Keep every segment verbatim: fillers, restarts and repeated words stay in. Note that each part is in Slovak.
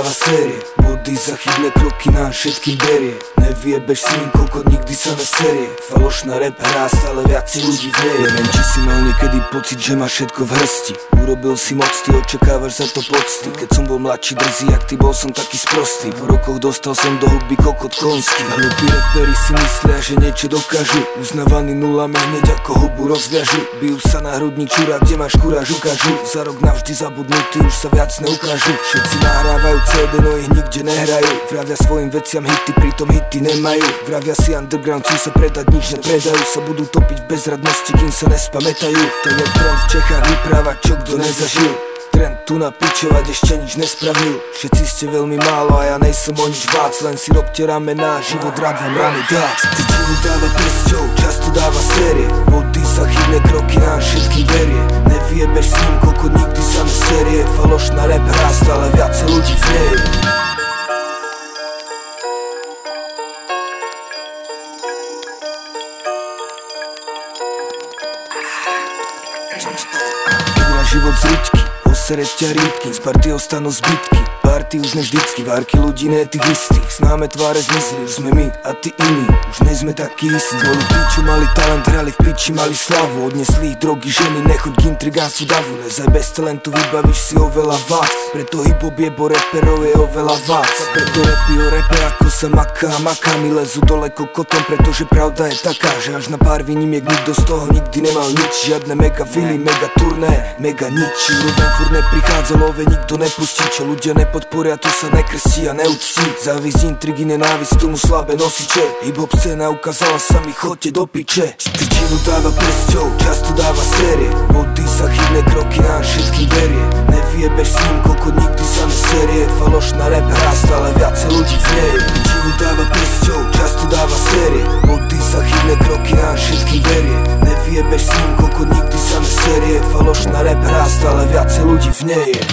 práva série. Body zachybné kroky nám všetkým berie. Neviebeš si im kokot, nikdy sa neserie. Falošná rap hrá, stále viac si ľudí vrie. Neviem, či si mal niekedy pocit, že máš všetko v hrsti. Urobil si moc, ty očakávaš za to pocty. Keď som bol mladší drzý, jak ty, bol som taký sprostý. Po rokoch dostal som do huby kokot konský. Hlupí reperi si myslia, že niečo dokážu. Uznávaní nulami hneď ako hubu rozviažu. Bijú sa na hrudní čura, kde máš kuráž ukážu. Za rok navždy zabudnutý, už sa viac neukážu. Všetci nahrávajú cé dé, no ich nikde nehrajú. Vravia svojim veciam hity, pritom hity nemajú. Vravia si underground, chcú sa predať, nič nepredajú. Sa budú topiť v bezradnosti, kým sa nespamätajú. To je trend v Čechách, vypráva, čo kto nezažil. Trend tu napičovať, ešte nič nespravil. Všetci ste veľmi málo a ja nejsem o nič vác. Len si robte ramená, život rád vám rany dá. Tyčinu dáva prsťou, často dáva série. Body za chybné kroky nám všetky berie. Neviebeš s ním kokot, nikdy sa neserie. Falošná rap hrá, stále viacej ľudí vrie. Vyhrá život z ričky, osereť ťa rýbky. Z party ostanú zbytky, party už nevždycky. Várky ľudí, ne tých istých. Známe tváre zmizli, už sme my a ty iní. Už nejsme takí istí. Boli tí, čo mali talent, hrali v piči, mali slavu. Odnesli ich drogy, ženy, nechoď k intrigásu davu. Nezaj bez talentu vybavíš si oveľa vás. Preto hip-hop je bo reperov je oveľa vás. Preto repy o repe, ako sa maká a maká. Mi lezu dole kokotom, pretože pravda je taká, že až na pár výnimiek nikto z toho nikdy nemal nič. Žiadne mega vily, mega turné, mega nič. Ľudom furt neprichádza, love nikto nepustí. Čo ľudia nepodporia, to sa nekrstí a neúctí. Závisť, intrigy, nenávisť, tomu slabé nosiče. Hip-hop scéna ukázala sa mi, chodte do piče. Tyčinu dáva prsťou, často dáva série. Body za chybné kroky nám všetky berie. Neviebeš s ním kokot, nikdy sa neserie. Falošná rap hrá, stále viacej ľudí vrie. Tyčinu dáva prsťou, často dáva série. Body za chybné kroky nám všetky berie. Neviebeš s ním kokot, nikdy sa neserie. Falošná rap hrá, stále viacej ľudí v nej je.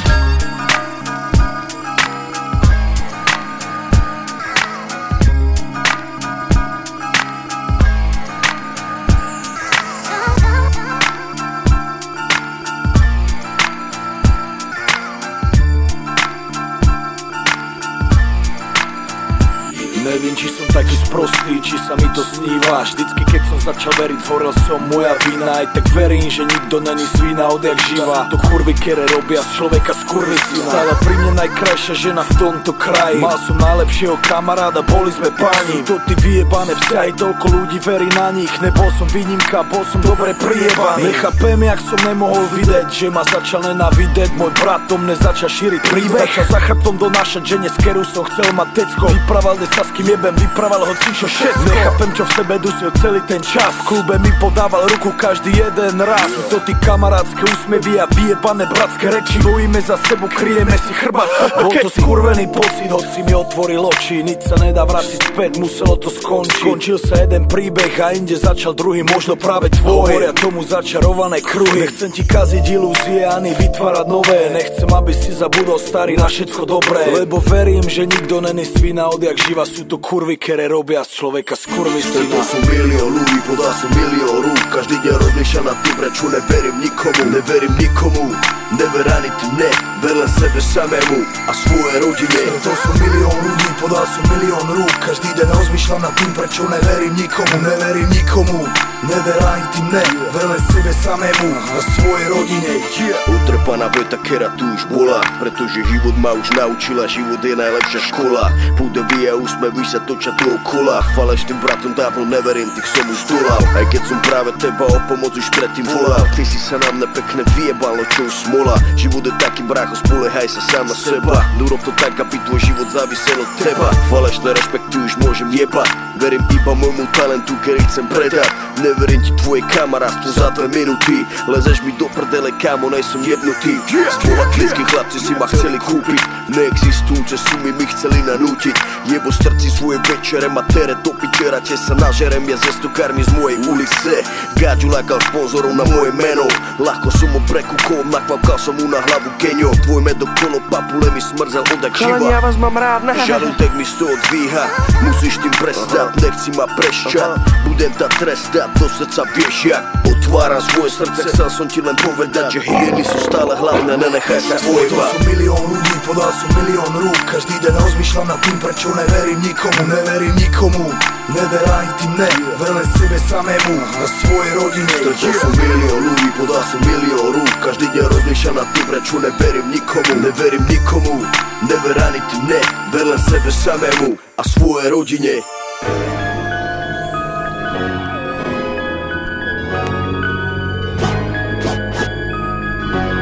Neviem, či som taký sprostý, či sa mi to sníva. Vždycky keď som začal veriť, zhorel som, moja vina. Aj tak verím, že nikto není svina odjak živa. To kurvy kere robia z človeka skurvisina. Stála pri mne najkrajšia žena v tomto kraji. Mal som najlepšieho kamaráda, boli sme páni. To ty vyjebané vzťahy, toľko ľudí verí na nich. Nebol som výnimka, bol som dobre prijebaný. Nechápem, jak som nemohol vidieť, že ma začal nenávidieť. Môj brat to mne začal šíriť príbeh. Začal za chrbtom donášať žene, z keru som chcel mať tecko. Vyprával nesasky kým jebem, vyprával ho cíšo všetko. Nechápem, čo v sebe dusil celý ten čas. V klube mi podával ruku každý jeden raz. Sú to ty kamarátske úsmevy a vyjebané bratské reči. Bojíme za sebou, kryjeme si chrbát. Bol to skurvený pocit, hoci mi otvoril oči. Nič sa nedá vrátiť späť, muselo to skončiť. Skončil sa jeden príbeh a inde začal druhý, možno práve tvoj. Hovoria tomu začarované kruhy. Nechcem ti kaziť ilúzie ani vytvárať nové. Nechcem, aby si zabudol starý na všetko dobré. Lebo verím, že nikto není svina odjak živa. Sú to kurvy, ktoré robia z človeka skurvisina. Stretol som milión ľudí, podal som milión rúk. Každý deň rozmýšľam nad tým, prečo neverím nikomu. Neverím nikomu, never ani ty ne. Ver len sebe samému a svojej rodine. Stretol som milión ľudí, podal som milión rúk. Každý deň rozmýšľam nad tým, prečo neverím nikomu. Neverím nikomu, never ani ty ne. Ver len sebe samému a svojej rodine. yeah. Utrpaná veta, ktorá tu už bola. Pretože život ma už naučila, život je najlepšia škola. Púdavý a úsmev už sa točia dookola. Falešným bratom dávno neverím, tých som už zdolal. Aj keď som práve teba o pomoc už predtým volal. Ty si sa nám nepekne vyjebal, no čo už smola. Život je taký, brácho, spoliehaj sa sám na seba. Urob to tak, aby tvoj život závisel od teba. Falešné rešpekty už môžem jebať. Verím iba môjmu talentu, ktorý chcem predať. Neverím ti tvoje kamarátstvo za dve minúty. Lezeš mi do prdele, kámo, nejsom jednotý. Slovaklickí chlapci si ma chceli kúpiť. Neexistujúce sumy mi chceli nanútiť. Jebo srdci svoje večere, matere do pičera, tě se nažerem, je ze stokárny z mojej ulice. Gaďu lákal sponzorov na moje meno, ľahko som ho prekúkol, nakvapkal som mu na hlavu keňo. Tvoj medokolo papule mi smrzel odak živa. Chalani, ja vás mám rád, ne? Žalúdek mi z toho dvíha, musíš tým prestať, nechci ma prešťať. Budem ta trestať, do srdca vieš jak. Otváram svoje srdce, chcel som ti len povedať, že hyeny sú stále hlavné, nenechaj sa ojebať. Podal som milión ľudí, podal som milión rúk, každý deň rozmýšľam nad tým, prečo neverím nikomu, neverím nikomu. Never aj ty mne, veľa sebe samému, na svojej rodine. Stretol som milión ľudí, podal som milión rúk, každý deň rozmýšľam nad tým, prečo neverím nikomu, neverím nikomu. Never ani ty mne, veľa sebe samému a svojej rodine.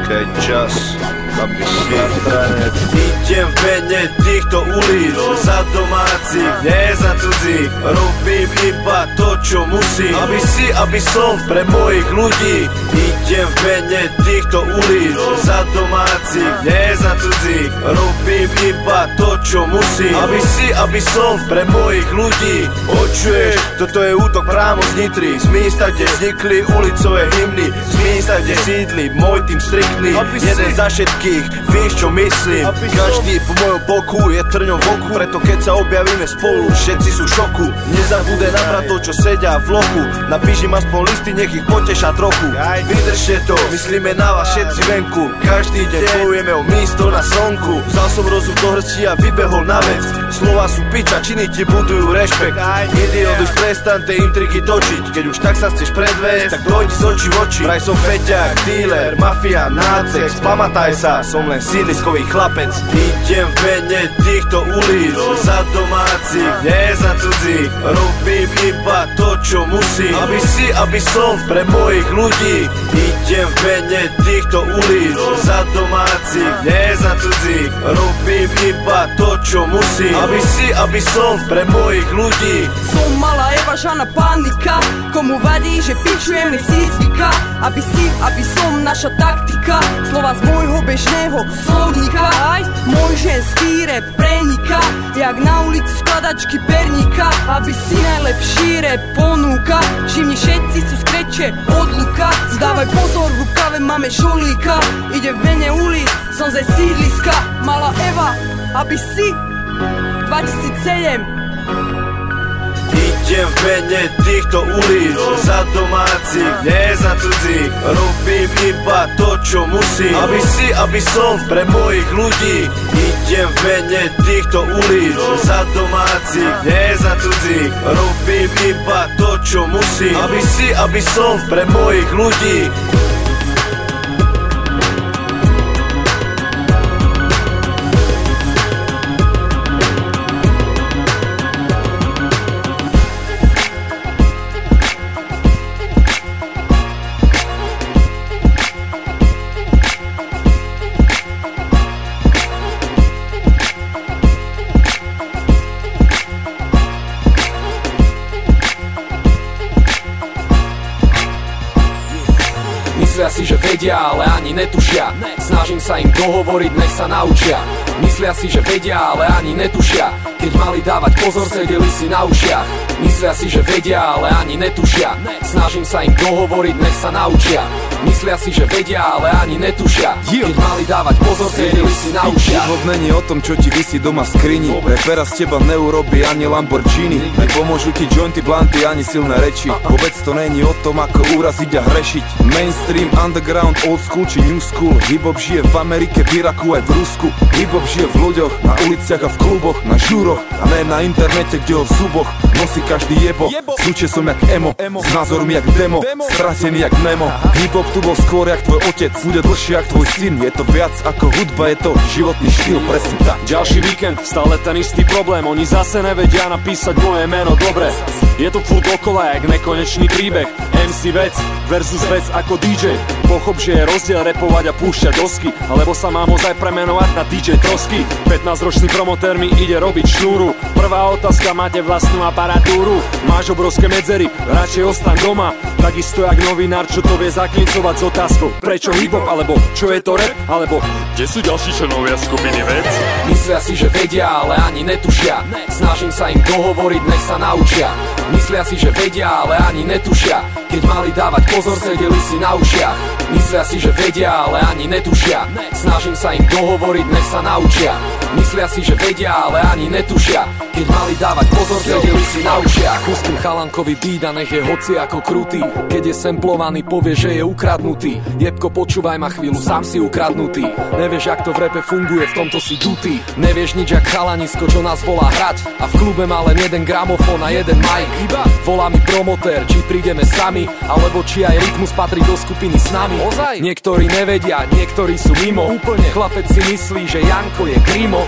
Keď čas, aby si internet. Idem v mene týchto ulic, za domácich, nie za cudzích. Robím iba to, čo musím, aby si, aby som pre mojich ľudí. Idem v mene týchto ulic, za domácich, nie za cudzích. Robím iba to, čo musím, aby si, aby som pre mojich ľudí. Očuješ, toto je útok prámo z Nitry, z místa, kde vznikli ulicové hymny, z místa, kde sídli môj tým striktný. Jeden za všetkých, víš čo myslím. Každý po mojom boku je trňom v oku, preto keď sa objavíme spolu, všetci sú v šoku. Nezabúdaj na bratov, čo sedia v loku, napíšim aspoň listy, nech ich poteša trochu. Vydržte to, myslíme na vás všetci venku, každý deň bojujeme o místo na slnku. Vzal som rozum do hrsti a vybehol na vec, slova sú piča, činy ti budujú rešpekt. Idiot, už prestante intrigy točiť, keď už tak sa chceš predvesť, tak dojdi z očí v oči. Vraj som feťák, dealer, mafia, nácek, spamätaj sa, som len sídliskový chlapec. Idem v mene týchto ulic, za domácich, nie za cudzích. Robím iba to, čo musím, aby si, aby som pre mojich ľudí. Idem v mene týchto ulic, za domácich, nie za cudzích. Robím iba to, čo musím, aby si, aby som pre mojich ľudí. Som malá evažana panika, komu vadí, že pičujem lisícvika. Aby si, aby som, naša taktika, slova z môjho bežného slovníka. Aj môj ženský rap preniká jak na ulici skladačky perníka. Aby si najlepší rap ponúka, všimni všetci sú skreče od luka. Zdávaj pozor, v rukave máme žolíka. Ide v mene ulic, som ze sídliska. Malá Eva, aby si dvetisícsedem. Idem v mene týchto ulic, za domácich, nie za cudzích. Robím iba to, čo musím, aby si, aby som pre mojich ľudí. Idem v mene týchto ulic, za domácich, nie za cudzích. Robím iba to, čo musím, aby si, aby som pre mojich ľudí. Ale ani netušia, snažím sa im dohovoriť, nech sa naučia. Myslia si, že vedia, ale ani netušia, keď mali dávať pozor, sedeli si na ušiach. Myslia si, že vedia, ale ani netušia, snažím sa im dohovoriť, nech sa naučia. Myslia si, že vedia, ale ani netušia, keď mali dávať pozor, sedeli si na ušiach. Život není o tom, čo ti visí doma v skrini. Refera z teba neurobi ani Lamborghini. Nepomôžu ti jointy, blanty, ani silné reči. Vôbec to není o tom, ako uraziť a hrešiť. Mainstream, underground, old school či new school, hip-hop žije v Amerike, v Iraku aj v Rusku. Hip-hop žije v ľuďoch, na uliciach a v kluboch, na žúroch a ne na internete, kde ho v zuboch nosí každý jebo. Zúče som jak emo, s názorom jak demo, stratený jak Nemo. Hip-hop tu bol skôr jak tvoj otec, bude dlhší jak tvoj syn. Je to viac ako hudba, je to životný štýl, presne tak. Ďalší víkend, stále ten istý problém, oni zase nevedia napísať moje meno dobre. Je to furt okola jak nekonečný príbeh, em cé vec versus vec ako dý džej. Pochop, že je rozdiel repovať a púšťať dosky, alebo sa mám ozaj premenovať na dý džej trosky. pätnásťročný promotér mi ide robiť šnúru, prvá otázka, máte vlastnú a aparatúru. Máš obrovské medzery, radšej ostaň doma. Takisto jak novinár, čo to vie zaklincovať s otázkou prečo hip-hop, alebo čo je to rap, alebo kde sú ďalší členovia skupiny vé é cé? Myslia si, že vedia, ale ani netušia. Snažím sa im dohovoriť, nech sa naučia. Myslia si, že vedia, ale ani netušia. Keď mali dávať pozor, sedeli si na ušiach. Myslia si, že vedia, ale ani netušia. Snažím sa im dohovoriť, nech sa naučia. Myslia si, že vedia, ale ani netušia. Keď mali dávať pozor, sedeli si na ušiach. Pustím chalankovi beat a nech je hoci ako krutý. Keď je semplovaný, povie, že je ukradnutý. Jebko, počúvaj ma chvíľu, sám si ukradnutý. Nevieš, jak to v repe funguje, v tomto si dutý. Nevieš nič, jak chalanisko, čo nás volá hrať. A v klube má len jeden gramofón a jeden mic. Volá mi promotér, či prídeme sami, alebo či aj rytmus patrí do skupiny s nami. Ozaj? Niektorí nevedia, niektorí sú mimo. Úplne. Chlapec si myslí, že Janko je krimo.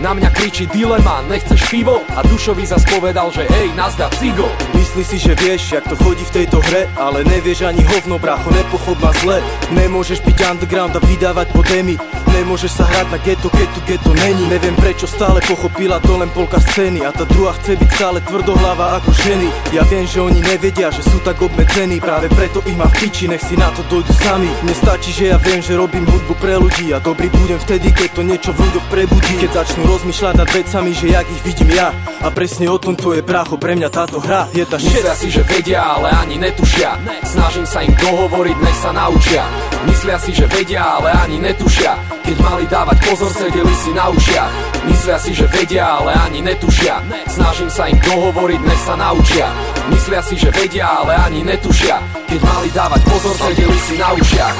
Na mňa kričí dilema, nechceš pivo? A Dušovi zas povedal, že hej, nazda cigo. Myslí si, že vieš, jak to chodí v tejto hre, ale nevieš ani hovno, brácho, nepochop ma zle. Nemôžeš byť underground a vydávať podemy. Nemôžeš sa hrať na geto, keď tu geto není. Neviem prečo stále pochopila to len polka scény. A tá druhá chce byť stále tvrdohlava ako ženy. Ja viem, že oni nevedia, že sú tak obmedzení. Práve preto ich mám v piči, nech si na to dojdu sami. Mne stačí, že ja viem, že robím hudbu pre ľudí. A dobrý budem vtedy, keď to niečo v ľuďoch prebudí. Keď začnú rozmýšľať nad vecami, že jak ich vidím ja. A presne o tom to je, brácho, pre mňa táto hra. Jedna myslia si, že vedia, ale ani netušia. Snažím sa im dohovoriť, nech sa naučia. Myslia si, že vedia, ale ani netušia. Keď mali dávať pozor, sedeli si na ušiach. Myslia si, že vedia, ale ani netušia. Snažím sa im dohovoriť, nech sa naučia. Myslia si, že vedia, ale ani netušia. Keď mali dávať pozor, sedeli si na ušiach.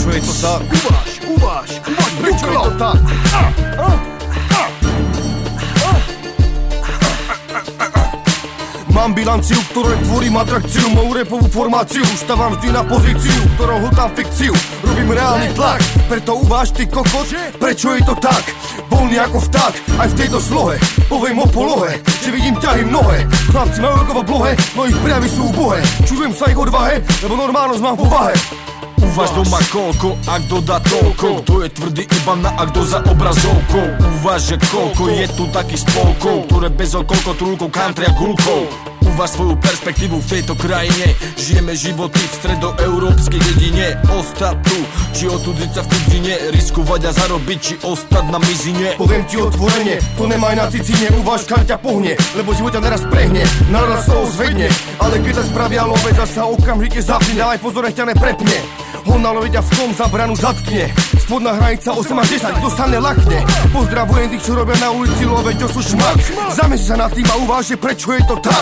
Prečo je to tak? Uváž, uváž, uváž, prečo je to tak? Mám bilanciu, ktorej tvorím atrakciu. Mou repovú formáciu stávam vždy na pozíciu, ktorou hltám fikciu. Robím reálny tlak, preto uváž, ty kokot. Prečo je to tak? Voľný ako vták, aj v tejto slohe. Poviem o polohe, že vidím ťahy mnohé. Chlapci majú rokovo blohe, no ich prejavy sú ubohé. Čudujem sa ich odvahe, lebo normálnosť mám v povahe. Uvaž doma koľko, ak dodá toľko. Kto je tvrdý iba na a kto za obrazovkou. Uvaž, že koľko je tu takých spolkov, ktoré bez okolko trúlkov country a gulkov. Uvaž svoju perspektívu v tejto krajine. Žijeme životy v stredoeurópskej dedine. Ostať tu, či otudiť sa v cudzine. Riskovať a zarobiť, či ostať na mizine. Poviem ti otvorene, to nemaj na cicine. Uvaž, kam ťa pohne, lebo život ťa naraz prehne. Naraz sa ozvedne, ale keď sa spravia lovec a sa okamžite zapne. Dávaj pozor, nech ťa neprepne. Ona loveďa v tom zabranu zatkne. Spodná hranica osem až desať, kto sa nelakne. Pozdravujem tých, čo robia na ulici, loveďo sú šmak. Zamysli sa nad tým a uváž, prečo je to tak.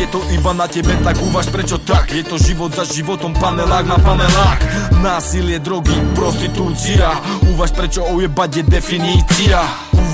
Je to iba na tebe, tak uváž, prečo tak. Je to život za životom, panelák na panelák. Násilie, drogy, prostitúcia. Uváž, prečo ojebať je definícia.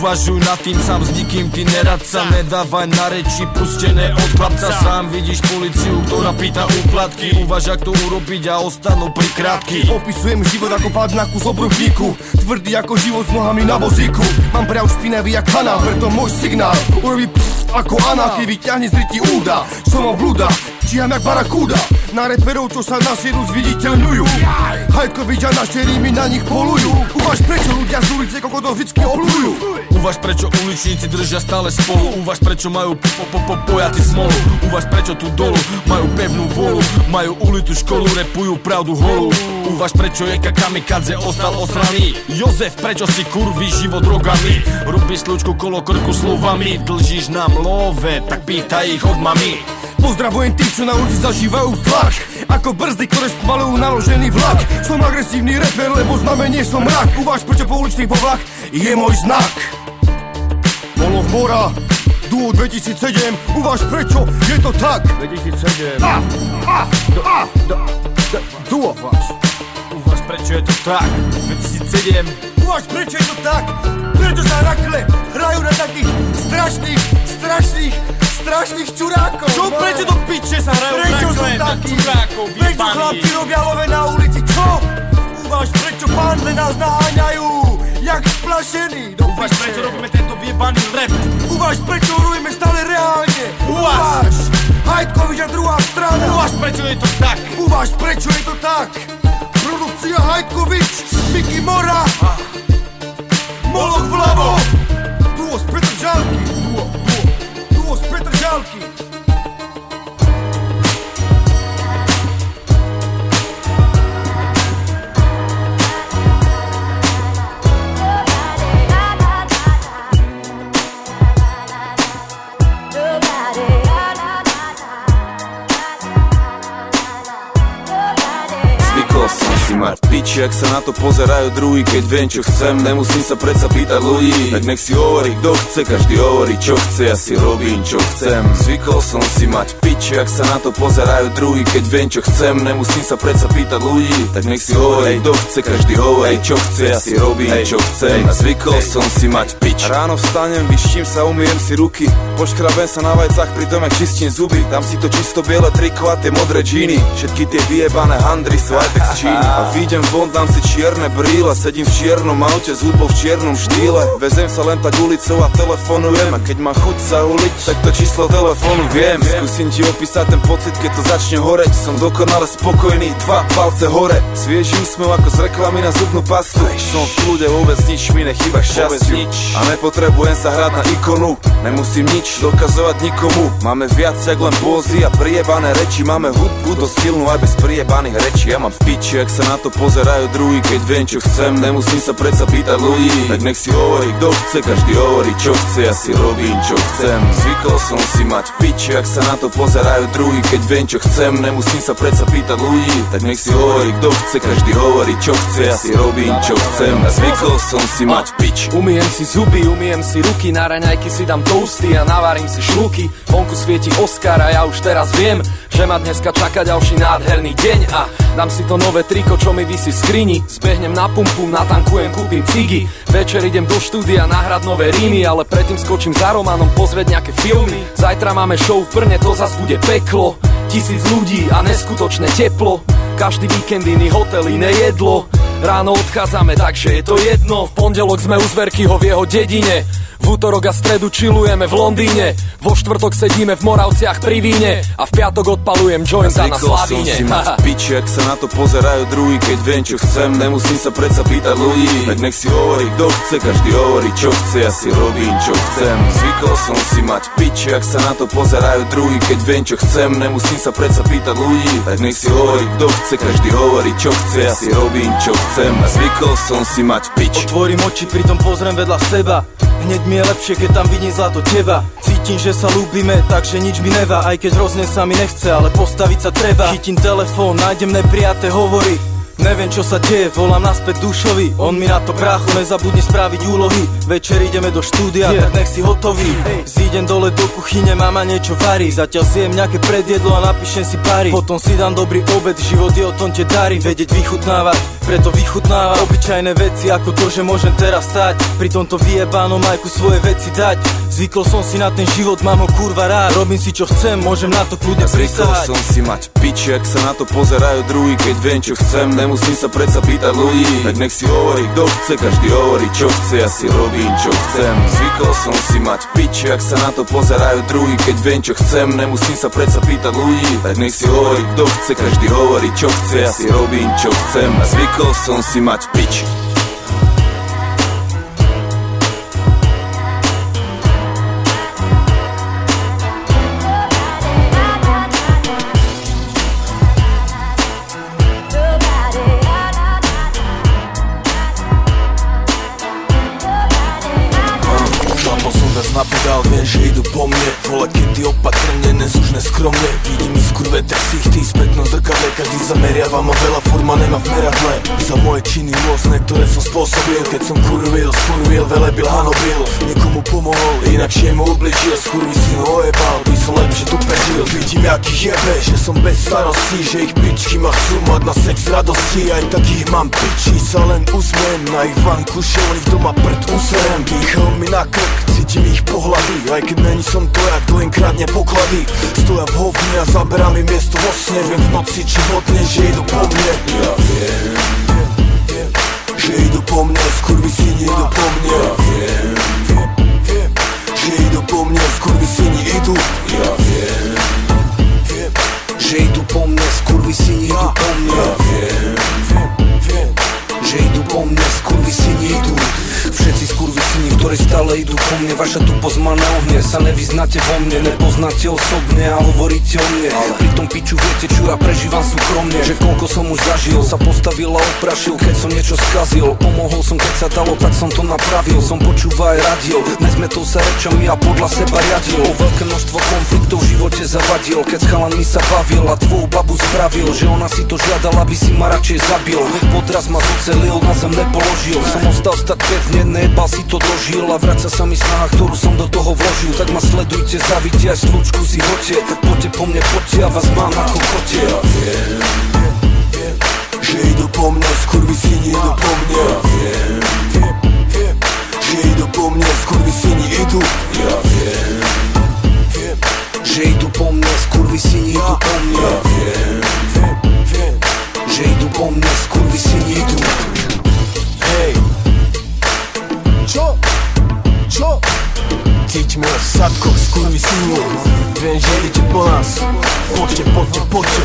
Uvažuj nad tým sám, s nikým ty nerad sa. Nedávaj na reči pustené od chlapca. Sám vidíš policiu, ktorá pýta úplatky. Uvaž, ak to urobiť a ostanú pri krátky. Opisujem život ako pád na kus obrovníku. Tvrdý ako život s nohami na vozíku. Mám prejav špinavý jak Hana, preto môj signál urobí pfff ako Ana. Keď vyťahne z ryti úda, som ho blúda, číham jak barakúda. Na reperov, čo sa na sieru zviditeľňujú. Hajtkovič a naštierí mi na nich polujú. Uvaž, prečo ľudia z ulice kokotov vždycky obľujú. Uvaž, prečo uličníci držia stále spolu. Uvaž, prečo majú po-po-po-pojaci smolu. Uvaž, prečo tu dolu majú pevnú volu. Majú ulitu školu, repujú pravdu holú. Uvaž, prečo je kakamikadze ostal osraný. Jozef, prečo si kurví život rogami. Robíš slučku kolo krku slovami. Dlžíš nám love, tak pýtaj ich od mami. Pozdravujem tých, čo na ulici zažívajú tlak. Ako brzdy, ktoré spmalujú naložený vlak. Som agresívny reper, lebo znamenie som mrak. Uvaž, prečo po uličných povlach je môj znak. Bolo v Mora, duo dvetisícsedem. Uvaž, prečo je to tak? dvetisícsedem a, a, a, da, da, duo. Uvaž, uvaž, prečo je to tak? dvetisícsedem. Uvaž, prečo je to tak? Prečo sa rakle hrajú na takých strašných, strašných strašných, strašných čurákov. Čo, prečo do piče sa hrajú taký? Prečo chlapci robia love na ulici, čo? Uvaž, prečo pandle nás naháňajú, jak splašení do piče? Uvaž, prečo robíme tento vyjebaný rap? Uvaž, prečo robíme stále reálne? Uvaž, Hajtkovič a druhá strana. Uvaž, prečo je to tak? Uvaž, prečo je to tak? Produkcia Hajtkovič, Miky Mora, Moloch vľavo. Duo z Petržalky, duo, duo, duo z Petržalky. Piči, ak sa na to pozerajú druhý, keď viem, čo chcem, nemusím sa predsa pýtať ľudí. Tak nech si hovorí, kto chce, každý hovorí, čo chce, ja si robím, čo chcem. Zvykol som si mať piči, ak sa na to pozerajú druhý, keď viem, čo chcem, nemusím sa predsa pýtať ľudí. Tak nech si hovorí, kto chce, každý hovorí, čo chce, ja si robím, čo chcem. A zvykol som si mať piči. Ráno vstanem, vyštím sa, umýjem si ruky, poškrabem sa na vajcach, pritom ak čistím zuby. Dám si to čisto biele triko a tie modré džíny, všetky tie vyjebané handry sú aj tak z Číny. A výjdem von, dám si čierne brýle, sedím v čiernom aute s hudbou v čiernom štýle. Vezem sa len tak ulicou a telefonujem, a keď mám chuť sa uliť, tak to číslo telefónu viem. Skúsim ti opísať ten pocit, keď to začne horeť. Som dokonale spokojný, dva palce hore, svieži úsmev ako z reklamy na zubnú pastu. Som v kľude, vôbec nič mi nechýba šťastiu, a nepotrebujem sa hrať na ikonu. Nemusím nič dokazovať nikomu, máme viac jak len pózy a priebané reči. Máme hudbu dosť silnú aj bez priebaných rečí. Ja mám v piči, ak sa na to pozerajú druhý, keď viem, čo chcem, nemusím sa predsa pýtať ľudí. Tak nech si hovorí, kto chce, každý hovorí, čo chce, ja si robím, čo chcem. Zvykol som si mať piči, ak sa na to pozerajú druhý, keď viem, čo chcem, nemusím sa predsa pýtať ľudí. Tak nech si hovorí, kto chce, každý hovorí, čo chce, ja si robím, čo chcem. Zvykol som si mať piči. Umyjem si zuby, umyjem si ruky, na raňajky si dám toasty a navarím si šluky. Vonku svieti Oscar a ja už teraz viem, že ma dneska čaká ďalší nádherný deň, a dám si to nové triko, čo mi vysí v skrini. Zbehnem na pumpu, natankujem, kúpim cigy, večer idem do štúdia nahrať nové rímy, ale predtým skočím za Romanom pozrieť nejaké filmy. Zajtra máme show v Brne, to zas bude peklo, tisíc ľudí a neskutočné teplo. Každý víkend iný hotel, iné jedlo, ráno odchádzame, takže je to jedno. V pondelok sme u Zverkyho v jeho dedine, v útorok a stredu chillujeme v Londýne, vo štvrtok sedíme v Moravciach pri víne, a v piatok odpalujem jointa na Slavíne. Zvykol som si mať piči, ak sa na to pozerajú druhý, keď viem, čo chcem, nemusím sa predsa pýtať ľudí. Tak nech si hovorí, kto chce, každý hovorí, čo chce, ja si robím, čo chcem. Zvykol som si mať piči, ak sa na to pozerajú druhý, keď viem, čo chcem, nemusím sa predsa pýtať ľudí. Tak nech si hovorí, kto chce, každý hovorí, čo chce, ja si robím, čo chcem. Zvykol som si mať piči. Otvorím oči, pritom pozriem vedľa seba, hneď mi je lepšie, keď tam vidím zlato teba. Cítim, že sa ľúbime, takže nič mi nevá, aj keď hrozne sa mi nechce, ale postaviť sa treba. Chytím telefón, nájdem nepriate hovory, neviem čo sa deje, volám naspäť Dušovi, on mi na to brácho, nezabudni spraviť úlohy. Večer ideme do štúdia, yeah, tak nech si hotový. Hey. Zídem dole do kuchyne, mama niečo varí, zatiaľ zjem nejaké predjedlo a napíšem si pary. Potom si dám dobrý obed, život je o tom te darí, vedieť vychutnávať, preto vychutnávam obyčajné veci, ako to, že môžem teraz stať, pri tomto vyjebánom majku svoje veci dať. Zvykol som si na ten život, mám ho kurva rád, robím si čo chcem, môžem na to kľudne prísať. Zvykol som si mať piči, ak sa na to pozerajú druhý, keď viem, čo chcem, nemusím sa predsa pýtať ľudí. Tak nech si hovorí, kto chce, každý hovorí, čo chce, ja si robím, čo chcem. Zvykol som si mať piči, ak sa na to pozerajú druhý, keď viem, čo chcem, nemusím sa predsa pýtať ľudí. Tak nech si hovorí, kto chce, každý hovorí, čo chce, ja si robím, čo chcem. A zvykol som si mať piči. Že idú po mne, vola kedy opatrne, nezužne skromne. Vidím ich kurve, tak si ich ty spätno zrkadlím. zrkadle, každý zameriavam a veľa furma nemá v meradle. Za moje činy rôzne, ktoré som spôsobil, keď som kurvil, skurvil, velebil, hanobil. Niekomu pomohol, inakšie mu ubližil, skurvisinu ojebal, by som lepšie tu prežil. Vidím, jaký jebe, že som bez starostí, že ich pičky ma chcú mať na sex radosti. Aj takých mám pičí, sa len uzmiem, na ich vanku šelných doma prd userem. Dýchal mi na krk, cítim ich pohľady, aj keď není som to, jak to im kradne poklady. Stoja v hovni a zaberám im miesto vo sne, viem v noci či vodne, že idú po mne. Ja viem, že idú po mne, skurvisini idú po mne. Ja viem, že idú po mne, skurvisini idú. Ja viem, že idú po mne, skurvisini idú po mne. Ja viem, že idú po mne, skurvisini idú. Všetci skurvisini, ktorí stále idú po mne. Vaša tuposť má na ohne, sa nevyznáte vo mne. Nepoznáte osobne a hovoríte o mne, ale pri tom piču viete, čo ja prežívam súkromne. Že koľko som už zažil, sa postavil a oprašil, keď som niečo skazil. Pomohol som, keď sa dalo, tak som to napravil. Som počúva aj radil, nezmetou sa rečami a podľa seba riadil. O veľké množstvo konfliktov v živote zavadil, keď s chalanmi sa bavil a tvoju babu spravil. Že ona si to žiadala, aby si ma radšej zabil. Podraz ma zocelil, na zem nepoložil. Som ostal stať pevne, nebal si to dožil a vraca sa mi snaha, ktorú som do toho vložil. Tak ma sledujte, zavíte aj slučku si hoďte. Tak poďte po mne, poďte, ja vás mám ako kote. Ja viem, že idú po mne, skurvisini idú po mne. Ja viem, že idú po mne, skurvisini idú. Ja viem, že idú po mne, skurvisini idú po mne. Ja viem, že idú po mne, skurvisini idú. Hej, čo? Čo? Cíť môj sadkov, skurvisini. Viem, že idete po nás. Poďte, poďte, poďte.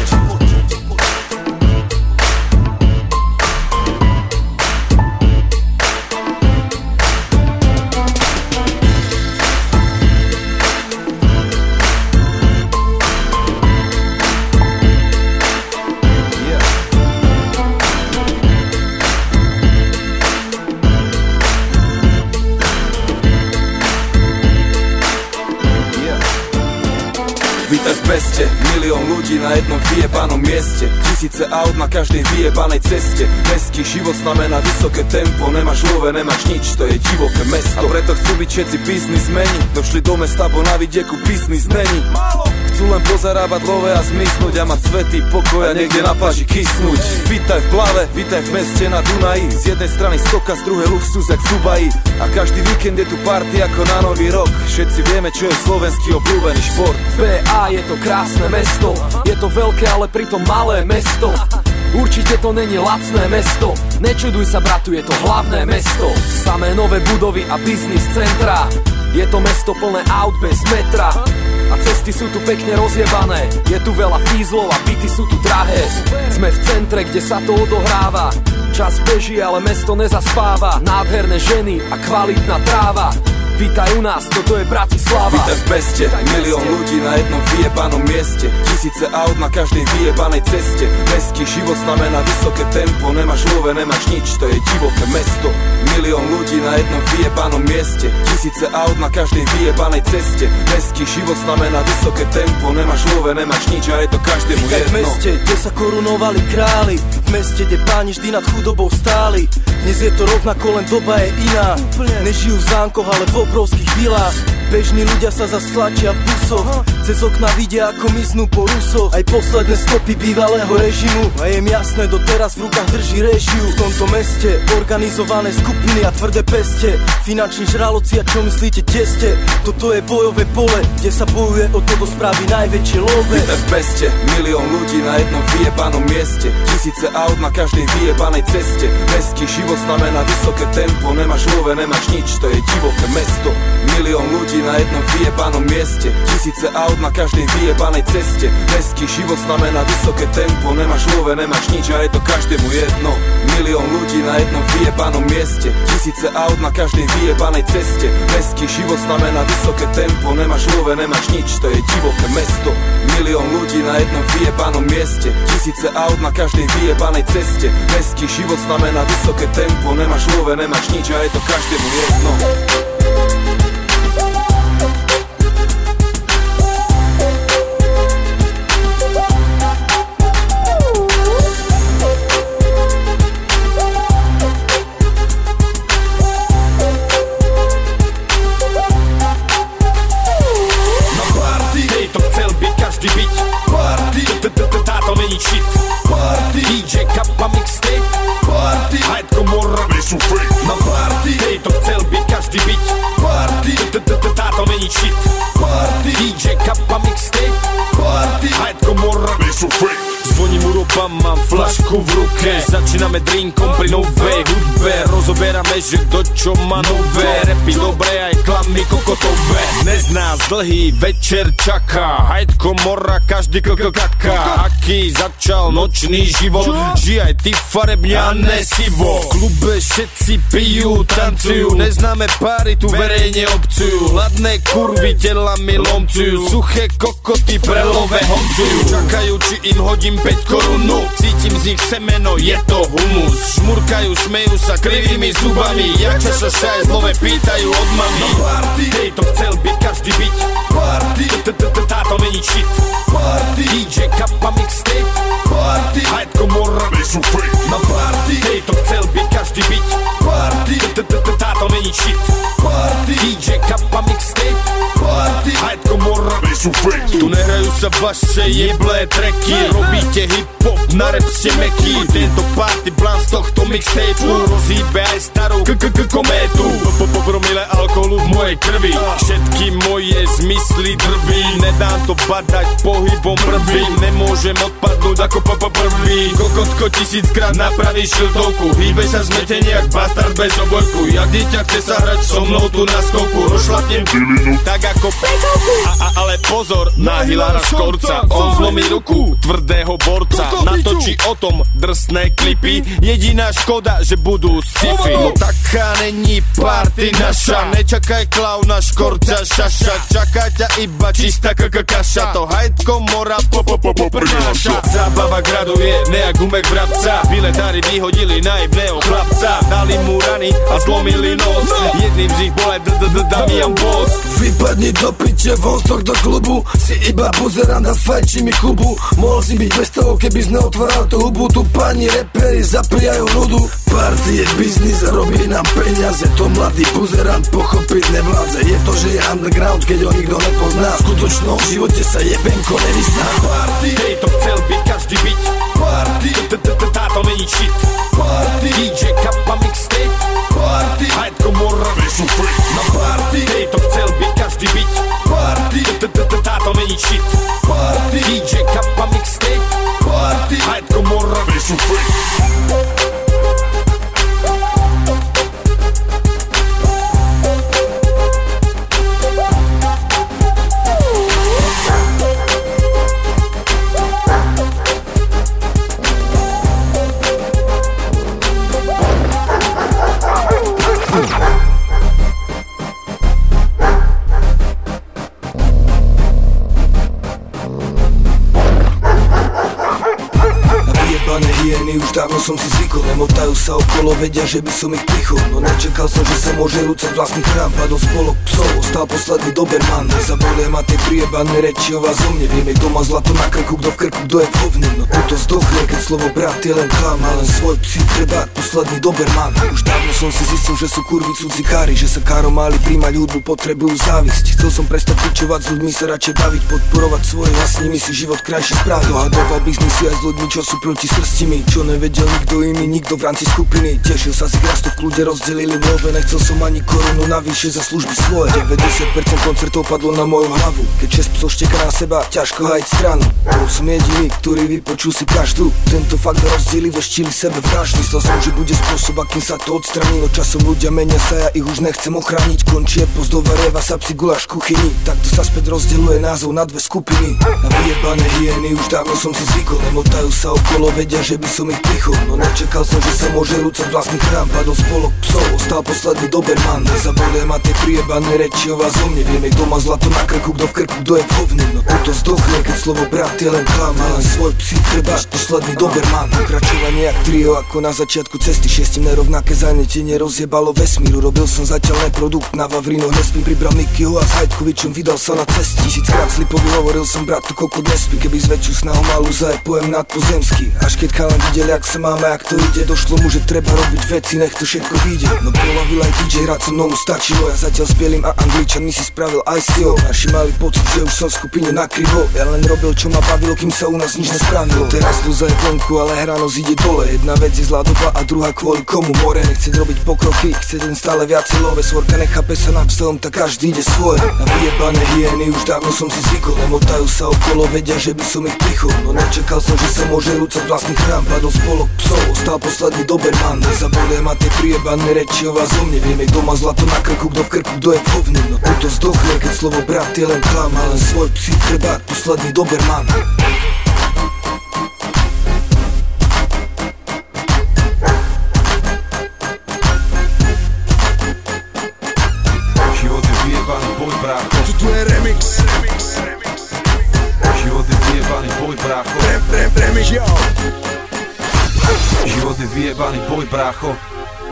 Vítaj v beste, milión ľudí na jednom vyjebanom mieste. Tisíce aut na každej vyjebanej ceste. Mestský život znamená vysoké tempo. Nemáš love, nemáš nič, to je divoké mesto. A preto chcú byť všetci biznismeni. Došli do mesta, bo na vidieku biznis není. Chcú len pozarábať love a zmysnúť a mať svety pokoja niekde na pláži kysnúť. Vítaj v Plave, vítaj v meste na Dunaji. Z jednej strany stoka, z druhej luxus jak v Dubaji. A každý víkend je tu party ako na nový rok. Všetci vieme, čo je slovenský obľúbený šport. bé á je to krásne mesto. Je to veľké, ale pritom malé mesto. Určite to není lacné mesto. Nečuduj sa, bratu, je to hlavné mesto. Samé nové budovy a biznis centra. Je to mesto plné aut bez metra. A cesty sú tu pekne rozjebané. Je tu veľa fízlov a byty sú tu drahé. Sme v centre, kde sa to odohráva. Čas beží, ale mesto nezaspáva. Nádherné ženy a kvalitná tráva. Vítaj u nás, toto je Bratislava. Vítaj v beste, milión ľudí na jednom vyjebanom mieste. Tisíce aut na každej vyjebanej ceste. Mestský život znamená vysoké tempo. Nemáš love, nemáš nič, to je divoké mesto. Milión ľudí na jednom vyjebanom mieste. Tisíce aut na každej vyjebanej ceste. Mestský život znamená vysoké tempo. Nemáš love, nemáš nič a je to každému jedno. Vítaj v meste, kde sa korunovali králi. V meste, kde páni vždy nad chudobou stáli. Dnes je to rovnako, len doba je iná. Nežijú v zámkoch, ale v obrovských vilách. Bežní ľudia sa zastlačia v busoch. Cez okna vidia, ako miznú po Rusoch. Aj posledné stopy bývalého režimu. A je im jasné, doteraz v rukách drží režiu. V tomto meste organizované skupiny a tvrdé peste. Finanční žraloci a čo myslíte, kde ste? Toto je bojové pole, kde sa bojuje o to, kto spraví najväčšie love. Vítaj v beste, milión ľudí na jednom vyjebanom mieste. Tisíce aut na každej vyjebanej ceste. Mestský život znamená vysoké tempo. Nemáš love, nemáš nič, to je divoké mesto. Milión ľudí na jednom vyjebanom mieste. Tisíce aut na každej vyjebanej ceste. Mestský život znamená vysoké tempo. Nemáš love, nemáš nič a je to každému jedno. Milión ľudí na jednom vyjebanom mieste. Tisíce aut na každej vyjebanej ceste. Mestský život znamená vysoké tempo. Nemáš love, nemáš nič, to je divoké mesto. Milión ľudí na jednom vyjebanom mieste. Tisíce aut na každej vyjebanej ceste. Mestský život znamená vysoké tempo. Nemáš love, nemáš nič a je to každému jedno. dý džej, kapa, mixtape, party, hajtko, mora, nejsou fake. Zvoním urobám, mám flašku v ruke. Začíname drinkom pri novej hudbe. Rozoberáme, že kdo čo má nové. Rapy dobré aj klamy kokotové. Dnes nás dlhý večer čaká. Hajtko mora, každý klk kaká. Aký začal nočný život. Žij aj ty farebne a nesivo. V klube všetci pijú, tancujú. Neznáme páry, tu verejne obcujú. Hladné kurvy telami lomcujú. Suché kokoty prelove honcujú. Čakajú, či im hodím päť korunu, cítim z nich semeno, je to humus. Šmurkajú, smejú sa krivými zubami. Jak čaša sa je zlove, pýtajú od mami. Na party, tej to chcel byť, každý byť. Party, táto není shit. Party, dý džej, kappa, mixtape. Party, hajtko, mora, nejsou fake. Na party, tej to chcel byť, každý byť. Party, táto není shit. Party, dý džej, kappa, mixtape. Party, hajtko, mora, nejsou fake. Tu nehrajú sa vaše jeblé tracky. Robíte hip-hop, na rap ste meký. Tento party plán z tohto mixtapeu rozhýbe aj starou k-k-k kométu. Popromile alkoholu v mojej krvi. Všetky moje zmysly drví. Nedám to badať pohybom prvým. Nemôžem odpadnúť ako papa prvý. Kokotko tisíckrát napraví šiltovku. Hýbe sa zmetenie jak bastard bez obojku. Jak dieťa chce sa hrať so mnou tu na skoku. Rošlapnem pilinu tak ako petovku. Ale pozor na Hilára Škorca. On zlomí ruku tvrdého borca. Natočí o tom drsné klipy. Jediná škoda, že budú sci-fi. No taká není party naša. Nečakaj klauna Škorca šaša. Čaká ťa iba čistá k-k-kaša. To hajtko mora po-po-po-po-prináša. Zábava graduje, nejak gumek vrabca. Biletári vyhodili naivného chlapca. Dali mu rany a zlomili nos. Jedným z nich bol aj d-d-d-Damian Boss. Vypadni do piče von z tohto klubu. Si iba buzeranda, fajči mi kubu. Mohol si byť bez toho, keby si neotváral tú hubu. Tu pani reperi zaprijajú nudu. Party je biznis, robí nám peniaze. To mladý buzerant pochopiť nevládze. Je to, že je underground, keď ho nikto nepozná. V skutočnom živote sa jebenko nevyzná. Party, hej to chcel byť, každý byť. Party, táto není shit. Party, dý džej, kappa, mixtape. Party, hajtko mora, nejsou fake. Na party, hej to chcel byť, každý byť. Party, táto není shit. Party, dý džej, kappa, mixtape. Party, hajtko mora, nejsou fake. Dávno som si zvykol, nemotajú sa okolo, vedia, že by som ich pichol. No nečakal som, že sa môže rúcať vlastný chrám. Padol spolok psov, ostal posledný doberman. Nezabole ma tie priebané reči o vás o mne. Vieme, kto má zlato na krku, kto v krku, kto je v ovne. No tuto zdochne, keď slovo brat je len klam. Ale svoj psí trebák, posledný doberman. Už dávno som si zistil, že sú kurvi cudzikári. Že sa káro mali príjmať hudbu, potrebujú závisť. Chcel som prestať pičovať, s ľuďmi sa radšej baviť. Podporovať svoje vlastnými si život krajšie spraviť. Dohadovať biznisy aj s ľuďmi, čo sú proti srstimi, čo nevedí. Vedel nikto iný, nikto v rámci skupiny. Tešil sa si raz, to v kľude rozdelili nové. Nechcel som ani korunu navyše za služby svoje. deväťdesiat percent koncertov padlo na moju hlavu. Keď šesť psov šteka na seba, ťažko hájiť stranu. Bol som jediný, ktorý vypočul si každú. Tento fakt rozdiely veštili sebe vražd. Myslel som, že bude spôsob, akým sa to odstranilo. Časom ľudia menia sa, ja ich už nechcem ochrániť. Končí pozdova reva sa psi guláš v kuchyni. Takto sa späť rozdeľuje názov na dve skupiny. A vyjebané hyeny, už dávno som si zvykol. Nemotajú sa okolo, vedia, že by som ich pil. No nečakal som, že sa môže rúcať vlastný chrám. Padol spolok psov, ostal posledný doberman. Nezabole ma tie priebané reči o vás o mne. Vieme, kto má zlato na krku, kto v krku, kto je v ovne. No tuto zdochne, keď slovo brat je len klam. Ale svoj psí trebáš, posledný doberman. Pokračovanie jak trio, ako na začiatku cesty. Šestim nerovnaké zanietenie rozjebalo vesmíru. Robil som zatiaľ neprodukt, na Vavrino nespím. Pribral Mikyho a s Hajtkovičom vydal sa na cest. Tisíckrát slipovi hovoril som bratu, kokot nespí. Keby zväčšiu snahu malú zaj pojem nadpozemský. Až keď Chalan videl jak sa máme, ak to ide. Došlo mu, že treba robiť veci, nech to všetko vyjde. No polavil aj dý džej, hrať so mnou mu stačilo. Ja zatiaľ s bielým a Angličanmi si spravil í cé ó. Naši mali pocit, že už som v skupine nakrivo. Ja len robil, čo ma bavilo, kým sa u nás nič nespravilo. Teraz lúza je vonku, ale hranosť ide dole. Jedna vec je zlá doba a druhá kvôli komu. More nechce robiť pokroky, chce len stále viac love. Svorka nechápe sa na vzdom, tak každý ide svoje. Na vyjebané hyeny už dávno som si zvykol. Nemotajú sa okolo, vedia, že by som ich plichol. No nečakal som, že sa môže rúcať vlastný chrám. Padol spolok psov, ostal posledný Doberman. Nezabudaj ma tie priebané reči o vás o mne. Vieme, kto má zlato na krku, kto v krku, kto je vhovný. No toto zdochne, keď slovo brat je len klam. Ale svoj psí treba, posledný Doberman. Život je vyjebaný boj, brácho. Tuto je remix. Život je vyjebaný boj, brácho. Rem, rem, remix, yo. Život je vyjebaný boj, brácho.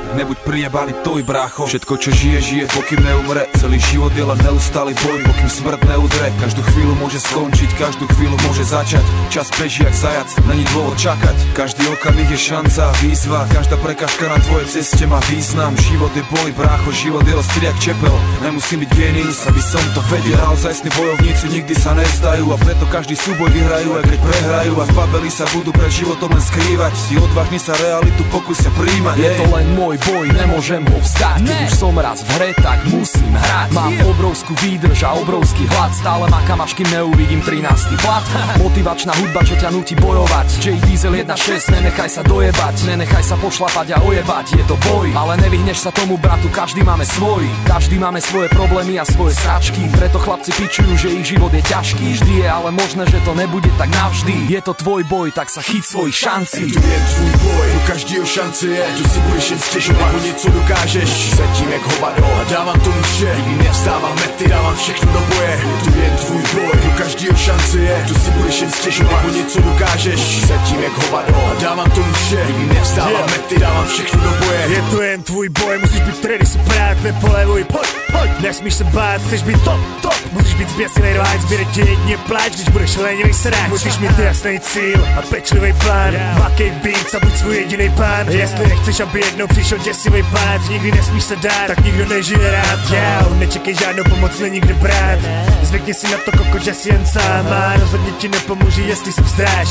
Nebuď prijebaný, toj brácho. Všetko čo žije, žije, pokým neumre. Celý život je len neustály boj, pokým smrt neudre. Každú chvíľu môže skončiť, každú chvíľu môže začať. Čas beží jak zajac, není dôvod čakať. Každý okamih je šanca, výzva. Každá prekážka na tvojej ceste má význam. Život je boj, brácho, život je ostrý jak čepel. Nemusím byť génius, aby som to vedel. Naozajstní bojovníci nikdy sa nezdajú, a preto každý súboj vyhrajú, aj keď prehrajú. A v babeli sa budú pred životom len skrývať. Si odvážni sa realitu pokúsia prijímať. Je to len môj boj, nemôžem ho vzdať. Keď už som raz v hre, tak musím hrať. Mám obrovskú výdrž a obrovský hlad. Stále makám, až kým neuvidím trinásty plat. Motivačná hudba, čo ťa nutí bojovať. Jay Diesel jedna šesť, nenechaj sa dojebať. Nenechaj sa pošlapať a ojebať. Je to boj, ale nevyhneš sa tomu, bratu. Každý máme svoj, každý máme svoje problémy a svoje sračky. Preto chlapci pičujú, že ich život je ťažký. Vždy je ale možné, že to nebude tak navždy. Je to tvoj boj, tak sa chyť svojich šancí. Tu je tvoj boj, tu každého šance je. Tu si budeš jen stěžovat, ako něco dokážeš. Zatím jak hovado a dávám tomu vše. Nikdy nevzdávám mety, dávám všechno do boje. Tu je tvůj boj, tu každýho šance je. Tu si budeš jen stěžovat, ako něco dokážeš. Zatím jak hovado a dávám tomu vše. Nikdy nevzdávám yeah. mety, dávám všechno do boje. Je to jen tvůj boj, musíš být tredy se brát. Nepolevuj, pojď, pojď, nesmíš se bát. Chceš být top, top, musíš být zběsilej rváč. Zběre tě jedně pláč, když budeš lenivej sráč. Musíš mít jasný cíl a pečlivý plán. Makej víc a buď svůj jedinej pán. Jestli nechceš, aby jednou přišel děsivej pád, nikdy nesmíš se dát, tak nikdo nežije rád. Já nečekej žádnou pomoc, není kde brát. Zvykni si na to, koko, že si jen sám, a rozhodně ti nepomůže, jestli se vzdáš.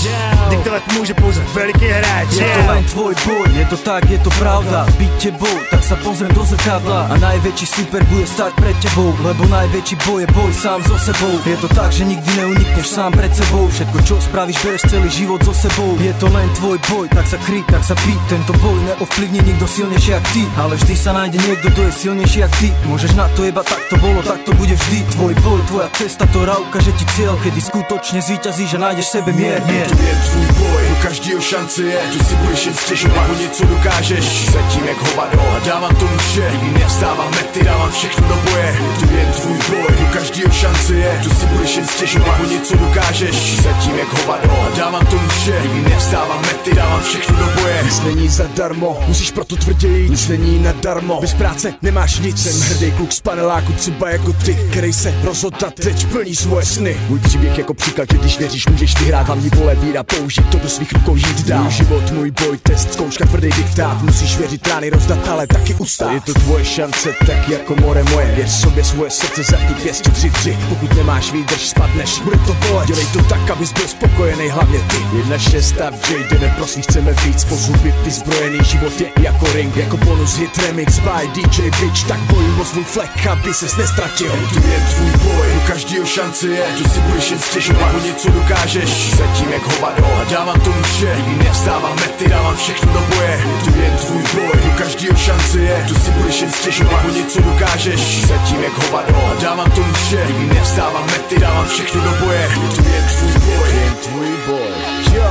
Diktovat může pouze veliký hráč. Je to len tvoj boj, je to tak, je to pravda. Byť tebou, tak sa pozriem do zrkadla. A najväčší super bude stať pred tebou, lebo najväčší boj je boj sám so sebou. Je to tak, že nikdy neunikneš sám pred sebou. Všetko čo spravíš, bereš celý život so sebou. Je to len tvoj boj, tak sa kryj, tak sa píj. Tento boj neovplyvní nikdo silný jak ty, ale vždy sa nájde niekto, kto je silnejší jak ty. Môžeš na to jeba, tak to bolo, tak to bude vždy. Tvoj boj, tvoja cesta, ktorá ukáže ti cieľ, kedy skutočne zvíťazíš a nájdeš sebe mier. Yeah. Tu je tvůj boj, tu každýho šance je. Tu si budeš jen stěžovat, ako něco dokážeš. Zatím jak hovado a dávám tomu vše. Nikdy nevzdávám mety, dávám všechno do boje. Tu je tvůj boj, tu každýho šance je. Tu si budeš jen stěžovat, ako něco dokážeš. Zatím jak hovado a dávám tomu vše. Nikdy nevzdávám mety, dávám všechno do boje. Nic není zadarmo, musíš proto tvrdit. Nic není nadarmo, bez práce nemáš nic. Jsem hrdý kluk z paneláku, třeba jako ty, který se rozhodl a teď plní svoje sny. Můj příběh jako příklad, že když věříš, můžeš vyhrát. Hlavní vole víra, použít to do svých rukou, jít dál. Můj život, můj boj, test, zkouška, tvrdý diktát. Musíš věřit, rány rozdat, ale taky ustát. Je to tvoje šance, tak jako more moje. Věř sobě, svoje srdce, zatím pěstí tři tři. Pokud nemáš výdrž, spadneš, bude to bolet. Dělej to tak, abys byl spokojený, hlavně ty. Jedna šestá v Jay, jdeme, prosím, chceme víc. Pozubit vyzbrojený, život je jako ring. Jako bonus hit remix by dý džej Bitch. Tak bojuj o svůj flek, aby ses nestratil. Tu je tvůj boj, tu každýho šance je. Tu si budeš jen stěžovat, o něco dokážeš. Zatím jak hovado a dávám tomu vše. Nikdy nevzdávám mety, dávám všechno do boje. Tu je tvůj boj, tu každýho šance je. Tu si budeš jen stěžovat, o něco dokážeš. Zatím jak hovado a dávám tomu vše. Nikdy nevzdávám mety, dávám všechno do boje. Tu je tvůj boj, tu je tvůj boj. Yo,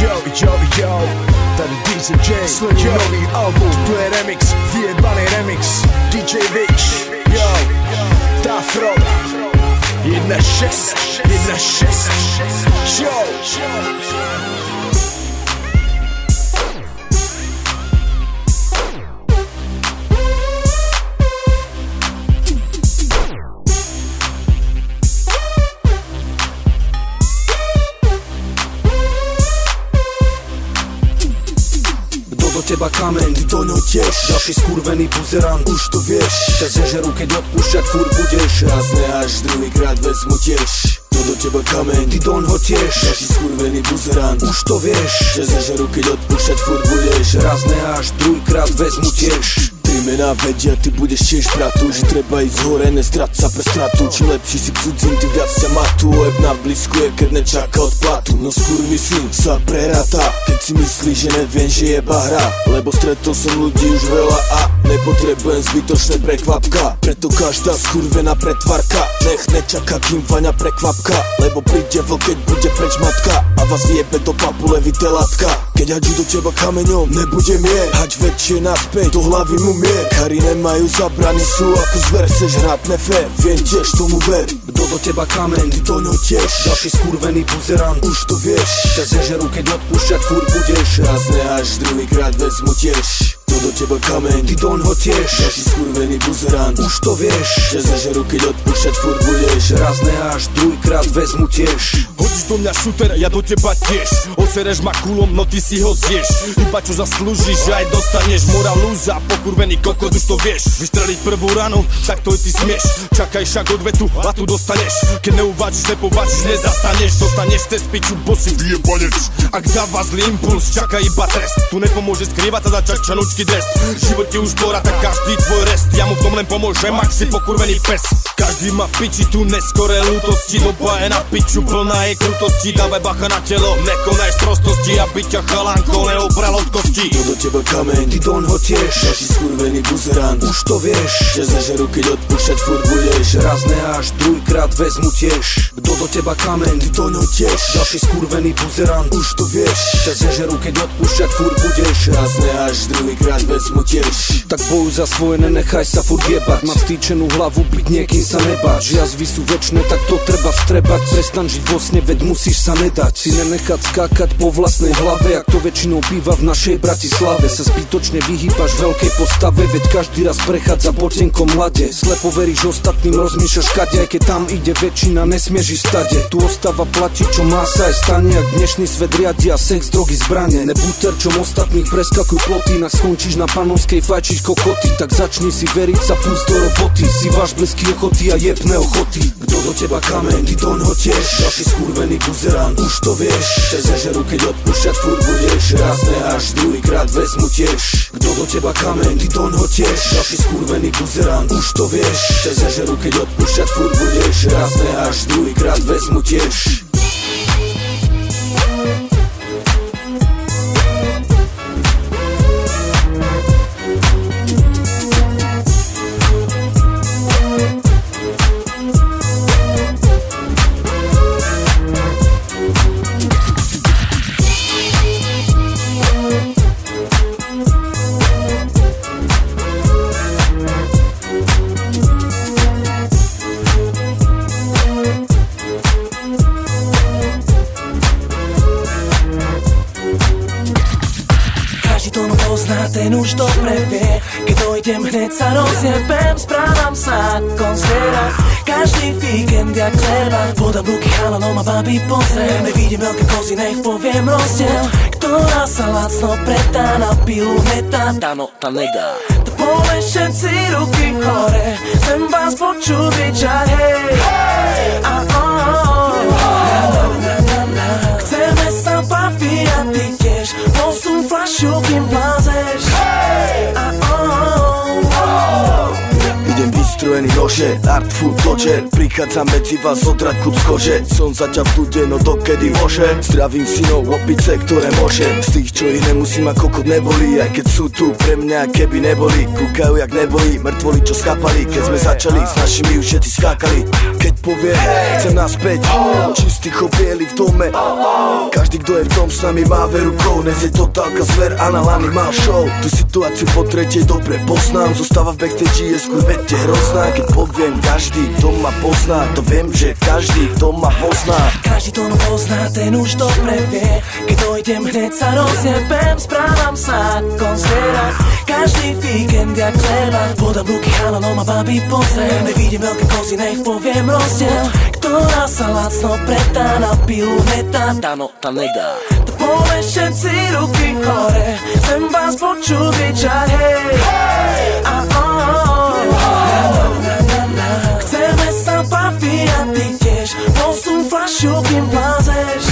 yo, yo, yo. Tady dý džej Jay, sledí nový album. Tu je remix, vyjebaný remix dý džej Vitch, yo. Tafrob jedna šesť, jedna šesť, yo. teba kameň, ty to neotiež. Ďalší skurvený buzerant, už to vieš. Ťa zežeru, keď odpúšťať furt budeš. Raz ne až druhýkrát vezmu tiež. To do teba kameň, ty doň ho tiež. Ďalší skurvený buzerant, už to vieš. Ťa zežeru, keď odpúšťať furt budeš. Raz ne až druhýkrát vezmu tiež. Tri mená vedia, ty budeš tiež bratu, že treba ísť zhore, nestrať sa pre stratu. Či lepší si k cudzím, ty viac ťa matu. Eb na blízku je, keď nečaká odplatu. No skurvy syn sa preráta, keď si myslí, že neviem, že je iba hra. Lebo stretol som ľudí už veľa a nepotrebujem zbytočné prekvapka. Preto každá skurvená pretvarka nech nečaká, kým vaňa prekvapka. Lebo príde vlk, keď bude preč matka a vás vyjebe do papule vitelatka. Keď haďu do teba kameňom, nebudem je. Haď väčšie naspäť, do hlavy mu mier. Kari nemajú zabrany, sú ako zver, chceš hrať nefér, viem tiež tomu ver. Kto do teba kameň, ty to neotiež. Ďalší skurvený buzerant, už to vieš. Ťa zežeru, keď odpúšťať furt budeš. Raz ne až druhýkrát vezmu tiež. Do teba kameň, ty doň ho tiež. Ďalší skurvený buzerant, už to vieš. Ťa zažeru, keď odpúšťať furt budeš. Raz ne až druhýkrát vezmu tiež. Hodíš do mňa šúter, ja do teba tiež. Osereš ma kulom, no ty si ho zješ. Iba čo zaslúžiš, aj dostaneš. Mora lúza, pokurvený kokot, už to vieš. Vystreliť prvú ranu, tak to i ty smieš. Čakaj však odvetu a tu dostaneš. Keď neuvážiš, nepovážiš, nezastaneš. Dostaneš cez piču, bo si vyjebanec. Ak dáva zlý impuls, čakaj iba trest. Tu nepomôže skrývať sa za čačanočky. Život ti už bora, tak každý tvoj rest. Ja mu v tom len pomôžem, ak si pokurvený pes. Každý má v piči tu neskoré lútosti. Doba je na piču, plná je krutosti. Dávaj bacha na telo, nekonaj z prostosti. Aby ťa chalánko neobral od kosti. To do teba kameň, ty doň ho tiež. Ďalší skurvený buzerant, už to vieš. Ťa zažeru, keď odpúšťať furt budeš. Raz ne až druhýkrát vezmu tiež. Kto do teba kameň, ty doň ho tiež. Ďalší skurvený buzerant, už to vieš. Ťa zažeru, keď odpúšťať furt budeš. Raz ne až druhýkrát vezmu tiež. Tak bojuj za svoje, nenechaj sa furt jebať. Mám stýčenú hlavu, byť niekým sa nebáč. Jazvy sú večné, tak to treba vstrebať. Prestan žiť vo sne, veď musíš sa nedať. Si nenechať skákať po vlastnej hlave, ak to väčšinou býva v našej Bratislave. Sa zbytočne vyhýbaš veľkej postave, veď každý raz prechádza potienkom mlade. Slepo veríš ostatným, rozmýšľaš kade, aj keď tam ide väčšina, nesmieži stade. Tu ostava platí, čo má sa aj stane. Ak dnešný svet riadia, sex, drogy, zbrane. Nebuter, čom ostatných preskakuj ploty. Nak skončí na panovskej fajčiť kokoty, tak začni si veriť sa pust do roboty. Si váš blesky ochoty a jebné ochoty. Kto do teba kameň, ty doň ho tiež. Ďalší skurvený buzerant, už to vieš. Ťa zažeru, keď odpúšťať furt budeš. Raz ne až druhýkrát vezmu tiež. Kto do teba kameň, ty doň ho tiež. Ďalší skurvený buzerant, už to vieš. Ťa zažeru, keď odpúšťať furt budeš. Raz ne až druhýkrát vezmu tiež. Ten už dobre vie, keď dojdem hneď sa rozjebem, správam sa ako zviera. Každý víkend jak chleba, podám ruky chalanom a babi pozriem. Nevidím veľké kozy, nech poviem rozdiel, ktorá sa lacno pretá na pilu netá, dáno tam nedá. To bole všetci ruky hore, chcem vás počuť vyčať, hej, hej, a chceme sa baviť a ty tiež, posun fľašu, kým vlázeš. Idem vystrojený nože, art food točer. Prichádzam medzi vás odrať kúd z kože. Som za ťa v dude, no dokedy môže. Zdravím synov opice, ktoré môže. Z tých, čo ich nemusím, ako kokot neboli. Aj keď sú tu pre mňa, keby neboli. Kúkajú jak nebojí, mŕtvoli, čo skápali. Keď sme začali, s našimi už všetci skákali. Keď povie, chcem naspäť, Čistychov bieli v dome. Každý, kto je v tom s nami, má veru kou. Dnes je totálka zver a na lani má show. Tú situáciu po tretej dobre poznám. Zostáva v backstage, je skurveť je hrozná, keď poviem každý, kto ma pozná. To viem, že každý, kto ma pozná. Každý to pozná, ten už dobre vie. Keď dojdem, hneď sa rozjebem, správam sa ako zvierat. Každý víkend jak chleba, podám ruky chalanom a babi pozriem. Nevidím veľké kozy, nech poviem rozdiel, ktorá sa lacno pretá na pilu netá. Dáno, tam nejdá. To pole všetci ruky hore, chcem vás počuť vyčať, hej. A chceme sa baviť a ty tiež posun fľašu, kým vlázeš.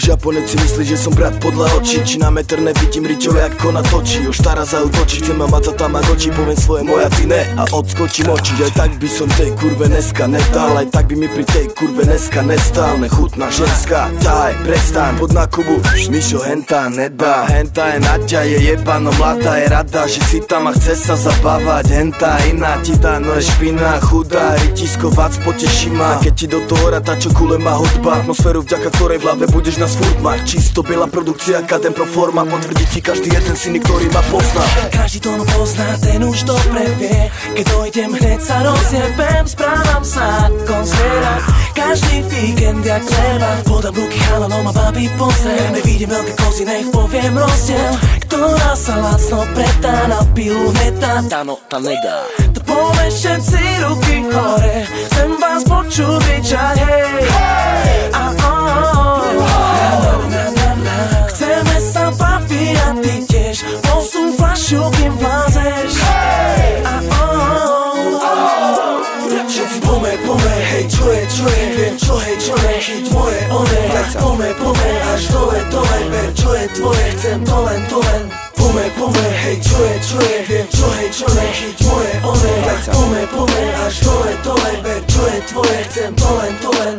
Japonec si myslí, že som brat podľa očí. Či na meter nevidím riťole, ako natočí. Už stará zautočí, chcem ma mať za Tamagotchi. Poviem svoje moja, ty ne a odskočím oči. Aj tak by som tej kurve dneska nedal, aj tak by mi pri tej kurve dneska nestál. Nechutná ženská, daj, prestaň, pod nákubu Mišo henta nedá. Henta je naťa, je jebano, mladá je rada, že si tam a chce sa zabávať. Henta iná ti dá, no je špina, chudá, rytisko vác poteší ma. Keď ti do toho rata, čo kule má hudba, atmosféru, vďaka ktorej v hlave budeš na Furtmach, čisto biela produkcia, kadem pro forma. Potvrdí ti každý jeden syn, ktorý ma pozná. Každý to pozná, ten už dobre vie. Keď dojdem, hneď sa rozjebem, správam sa ako zvierat. Každý víkend jak chleba, podám ruky chalanom a babi pozriem. Nevidím veľké kozy, nech poviem rozdiel, ktorá sa lacno pretá na pilu netá. Dáno, tam nejdá. To pole všetci ruky hore, chcem vás počuť vyčať, hej. A chceme sa baviť a ty tiež posun fľašu, kým vlázeš. Všetci pome, pome, hej, čo je, čo je, viem, čo hej, čo ne, chyť moje, one. Pome, pome, až dole, dole, ver, čo je tvoje, chcem to len, to len. Pome, pome, hej, čo je, čo je, viem, čo hej, čo ne, chyť moje, one. Pome, pome, až dole, dole, ver, čo je tvoje, chcem to len, to len.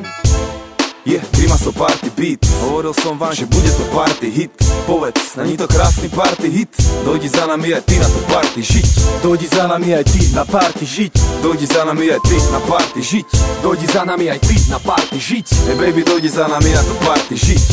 Je, yeah, Grimaso party beat. Hovoril som vám, že bude to party hit. Povedz, není to krásny party hit. Dojdi za nami aj ty na to party žiť. Dojdi za nami aj ty na party žiť. Dojdi za nami aj ty na party žiť. Dojdi za nami aj ty na party žiť. Hey baby, dojdi za nami na to party žiť.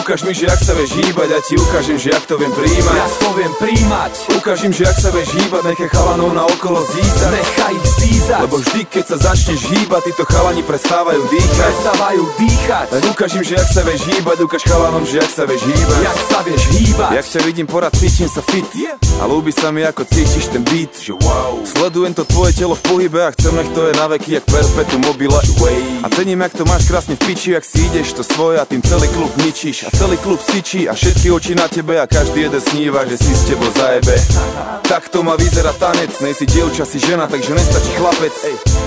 Ukáž mi, že ak sa vieš hýbať, ja ti ukážem, že ak to viem príjmať. Ja to viem príjmať. Ukážem, že ak sa vieš hýbať, nechaj chalanov na okolo zízať. Nechaj ich zízať. Lebo vždy, keď sa začneš hýbať, títo chalani prestávajú dýchať. Prestávajú dýchať. Len ukážim, že ak sa vieš hýbať, ukáž chalanom, že ak sa vieš hýbať. Jak sa vieš hýbať. Jak ťa vidím porad, cítim sa fit, yeah. A ľúbi sa mi, ako cítiš ten beat, že wow. Sledujem to tvoje telo v pohybe a chcem, nech to je na veky, jak perpetuum mobile. A cením, jak to máš krásne v piči, jak si ideš to svoje a tým celý klub ničíš. A celý klub sičí a všetky oči na tebe a každý jeden sníva, že si s tebou zajebe. Tak to má vyzerá tanec, nejsi dievča, si žena, takže nestačí chlapec.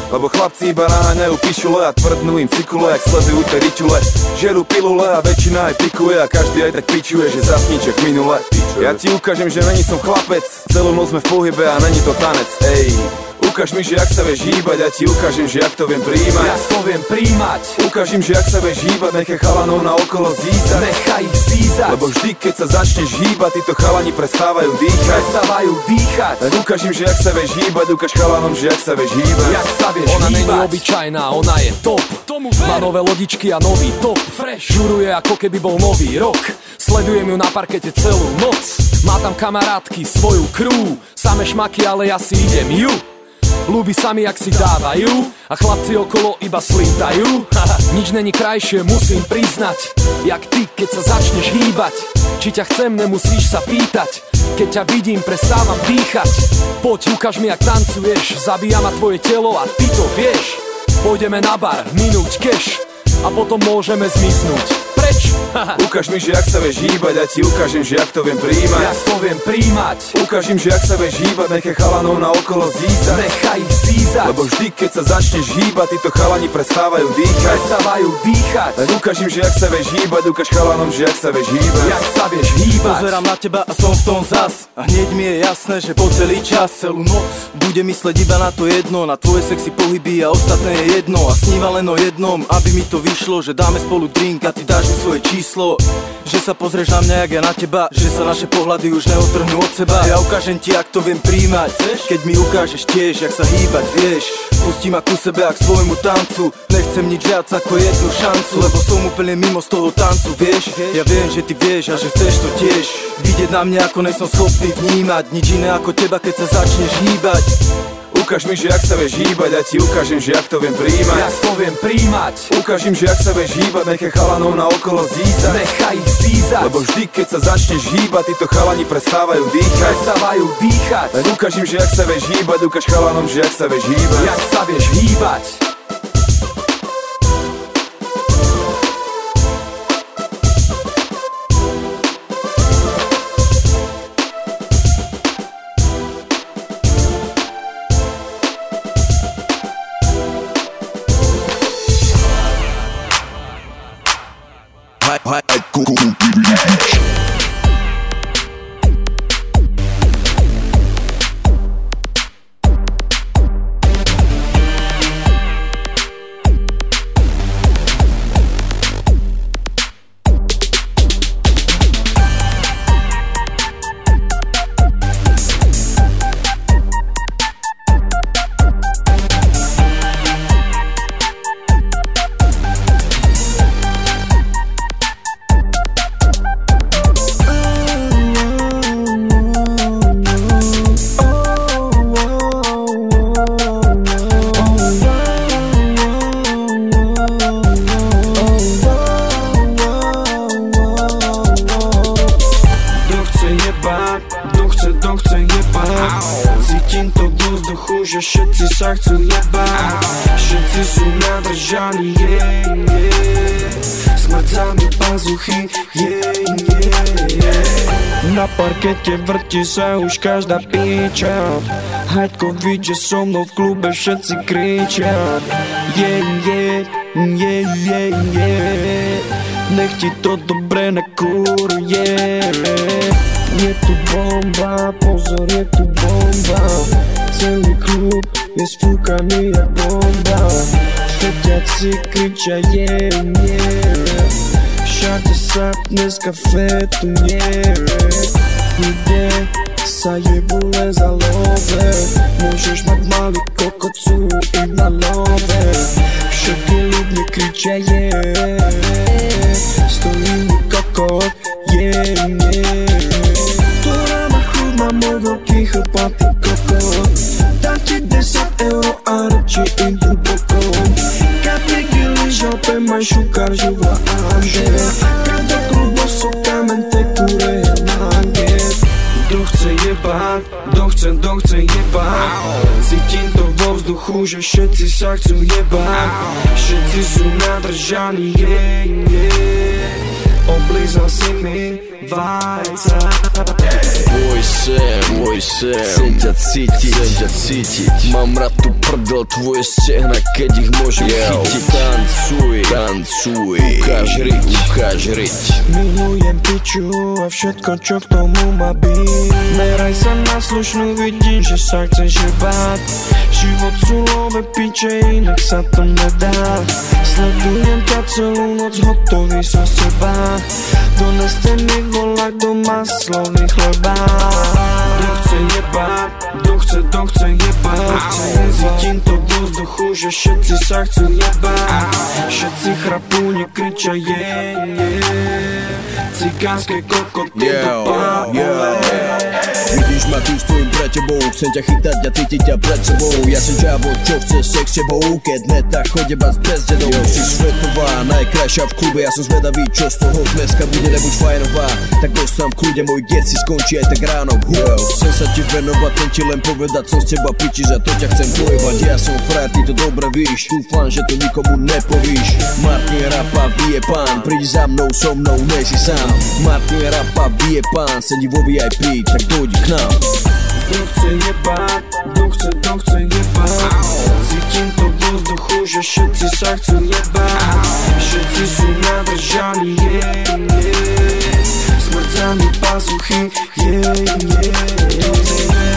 Lebo chlapci iba naháňajú pišule a tvrdnú im cykule, jak sledujú te ričule. Žerú pilule a väčšina aj pikuje a každý aj tak pičuje, že zasníček minule. Ja ti ukážem, že není som chlapec, celú noc sme v pohybe a není to tanec, ej. Ukáž mi, že ak sa vieš hýbať, ja ti ukážem, že ak to viem príjmať. Ja to viem príjmať. Ukážim, že ak sa vieš hýbať, nechaj chalanov na okolo zízať. Nechaj ich zízať. Lebo vždy, keď sa začneš hýbať, títo chalani prestávajú dýchať. Prestávajú dýchať. Len ukážim, že ak sa vieš hýbať, ukáž chalanom, že ak sa vieš hýbať. Jak sa vieš hýbať. Ona není obyčajná, ona je top. Má nové lodičky a nový top. Fresh. Žuruje, ako keby bol nový rok. Sledujem ju na parkete celú noc. Má tam kamarátky, svoju crew. Same šmaky, ale ja si idem ju. Ľúbi sa mi, jak si dávajú a chlapci okolo iba slítajú. Nič není krajšie, musím priznať, jak ty, keď sa začneš hýbať. Či ťa chcem, nemusíš sa pýtať. Keď ťa vidím, prestávam dýchať. Poď, ukáž mi, jak tancuješ. Zabíja ma tvoje telo a ty to vieš. Pôjdeme na bar, minúť cash a potom môžeme zmiznúť. Preč? Ukáž mi, že ak sa vieš hýbať, ja ti ukážem, že ak to viem príjmať. Ja to viem príjmať. Ukážim, že ak sa vieš hýbať, nechaj chalanov na okolo zízať. Nechaj ich zízať. Lebo vždy, keď sa začneš hýbať, títo chalani prestávajú dýchať. Prestávajú dýchať. Len ukážim, že ak sa vieš hýbať, ukáž chalanom, že ak sa vieš hýbať. Jak sa vieš hýbať. Pozerám na teba a som v tom zas a hneď mi je jasné, že po celý čas, celú noc budem mysleť iba na to jedno, na tvoje sexy pohyby a ostatné je jedno a sníva len o jednom, aby mi to videl. išlo, že dáme spolu drink a ty dáš mi svoje číslo, že sa pozrieš na mňa, jak ja na teba, že sa naše pohľady už neotrhnú od seba. Ja ukážem ti, ak to viem príjmať, keď mi ukážeš tiež, jak sa hýbať vieš. Pustí ma ku sebe a k svojmu tancu, nechcem nič viac ako jednu šancu, lebo som úplne mimo z toho tancu, vieš. Ja viem, že ty vieš a že chceš to tiež, vidieť na mňa, ako nejsom schopný vnímať nič iné ako teba, keď sa začneš hýbať. Ukáž mi, že ak sa vieš hýbať, a ti ukážem, že ak to viem príjmať. Jak to viem príjmať. Ukážem, že ak sa vieš hýbať, nechaj chalanov naokolo zízať. Nechaj ich zízať. Lebo vždy, keď sa začneš hýbať, títo chalani prestávajú dýchať. Prestávajú dýchať. Tak ukážem, že ak sa vieš hýbať, ukáž chalanom, že ak sa vieš hýbať. Jak sa vieš hýbať. Vrti sa už každá píča, Hajtkovič je so mnou, v klube všetci kričia. Yeah, yeah, yeah, yeah, yeah. Nech ti to dobre nakuruje. Je tu bomba, pozor, je tu bomba. Celý klub je sfúkaný jak bomba. Všetci kričia, yeah, yeah. Všade sa dneska fetuje. Kde sa jebule za love, môžeš mať malý kokocu i na nové. Všetky ľudne kričia, yeah. Stojí mi kokot, yeah, yeah. Ktorá má chud, má môj veľký chlpatý kokot. Dám ti desať euro a reči idú bokom. Kapliky lyžope, maj šukar, živá Ande. Kada krubo sú kamente, ktoré ja mange. Kdo chce jebať, kdo chce, kdo chce jebať. Cítim to vo vzduchu, že všetci sa chcú jebať. Všetci sú nadržaní, yeah, yeah. Oblízal si mi vajca. Môj sen, môj sen, chcem ťa cítiť, chcem ťa cítiť. Mám rád tu prdel, tvoje stehna, keď ich môžem Yo. chytiť. Tancuj, tancuj, ukáž riť, ukáž riť. Milujem piču a všetko, čo k tomu má byť. Meraj sa na slušnú, vidím, že sa chceš jebať. Život sú love piče, inak sa to nedá. Sledujem ťa celú noc, hotový som s teba. Doneste mi volak do maslových chleba. Kto chce jebať, kto chce, kto chce jebať. Cítim to v vzduchu, že všetci sa chcú jebať. Všetci chrapúni kričia, yeah, yeah. Cigánske kokoty do pavole. Vidíš ma tu, stojím pred tebou. Chcem ťa chytať a cítiť ťa pred sebou. Ja som čavo, čo chce sex s tebou. Keď ne, tak chodí vás bez dedou. Si svetová, najkrajšia v klube. Ja som zvedavý, čo z toho dneska bude, nebuď fajnová. Tak dostám v kľude, môj deň si skončí aj tak ráno. Wow. Chcem sa ti venovať, chcem ti len povedať, som z teba piči, za to ťa chcem bojovať. Ja som frajer, ty to dobre víš, dúfam, že to nikomu nepovíš. Martin Rapa vie pán, príď za mnou, so mnou nejsi sám. Martin Rapa vie pán, sedí vo vé í pé, tak dojdi k nám. Kto chce jebať, kto chce, kto chce jebať. Cítim to v vzduchu, že všetci sa chcú jebať. Všetci sú nadržaní, yeah, yeah. Smrťami pazuchy, yeah, yeah.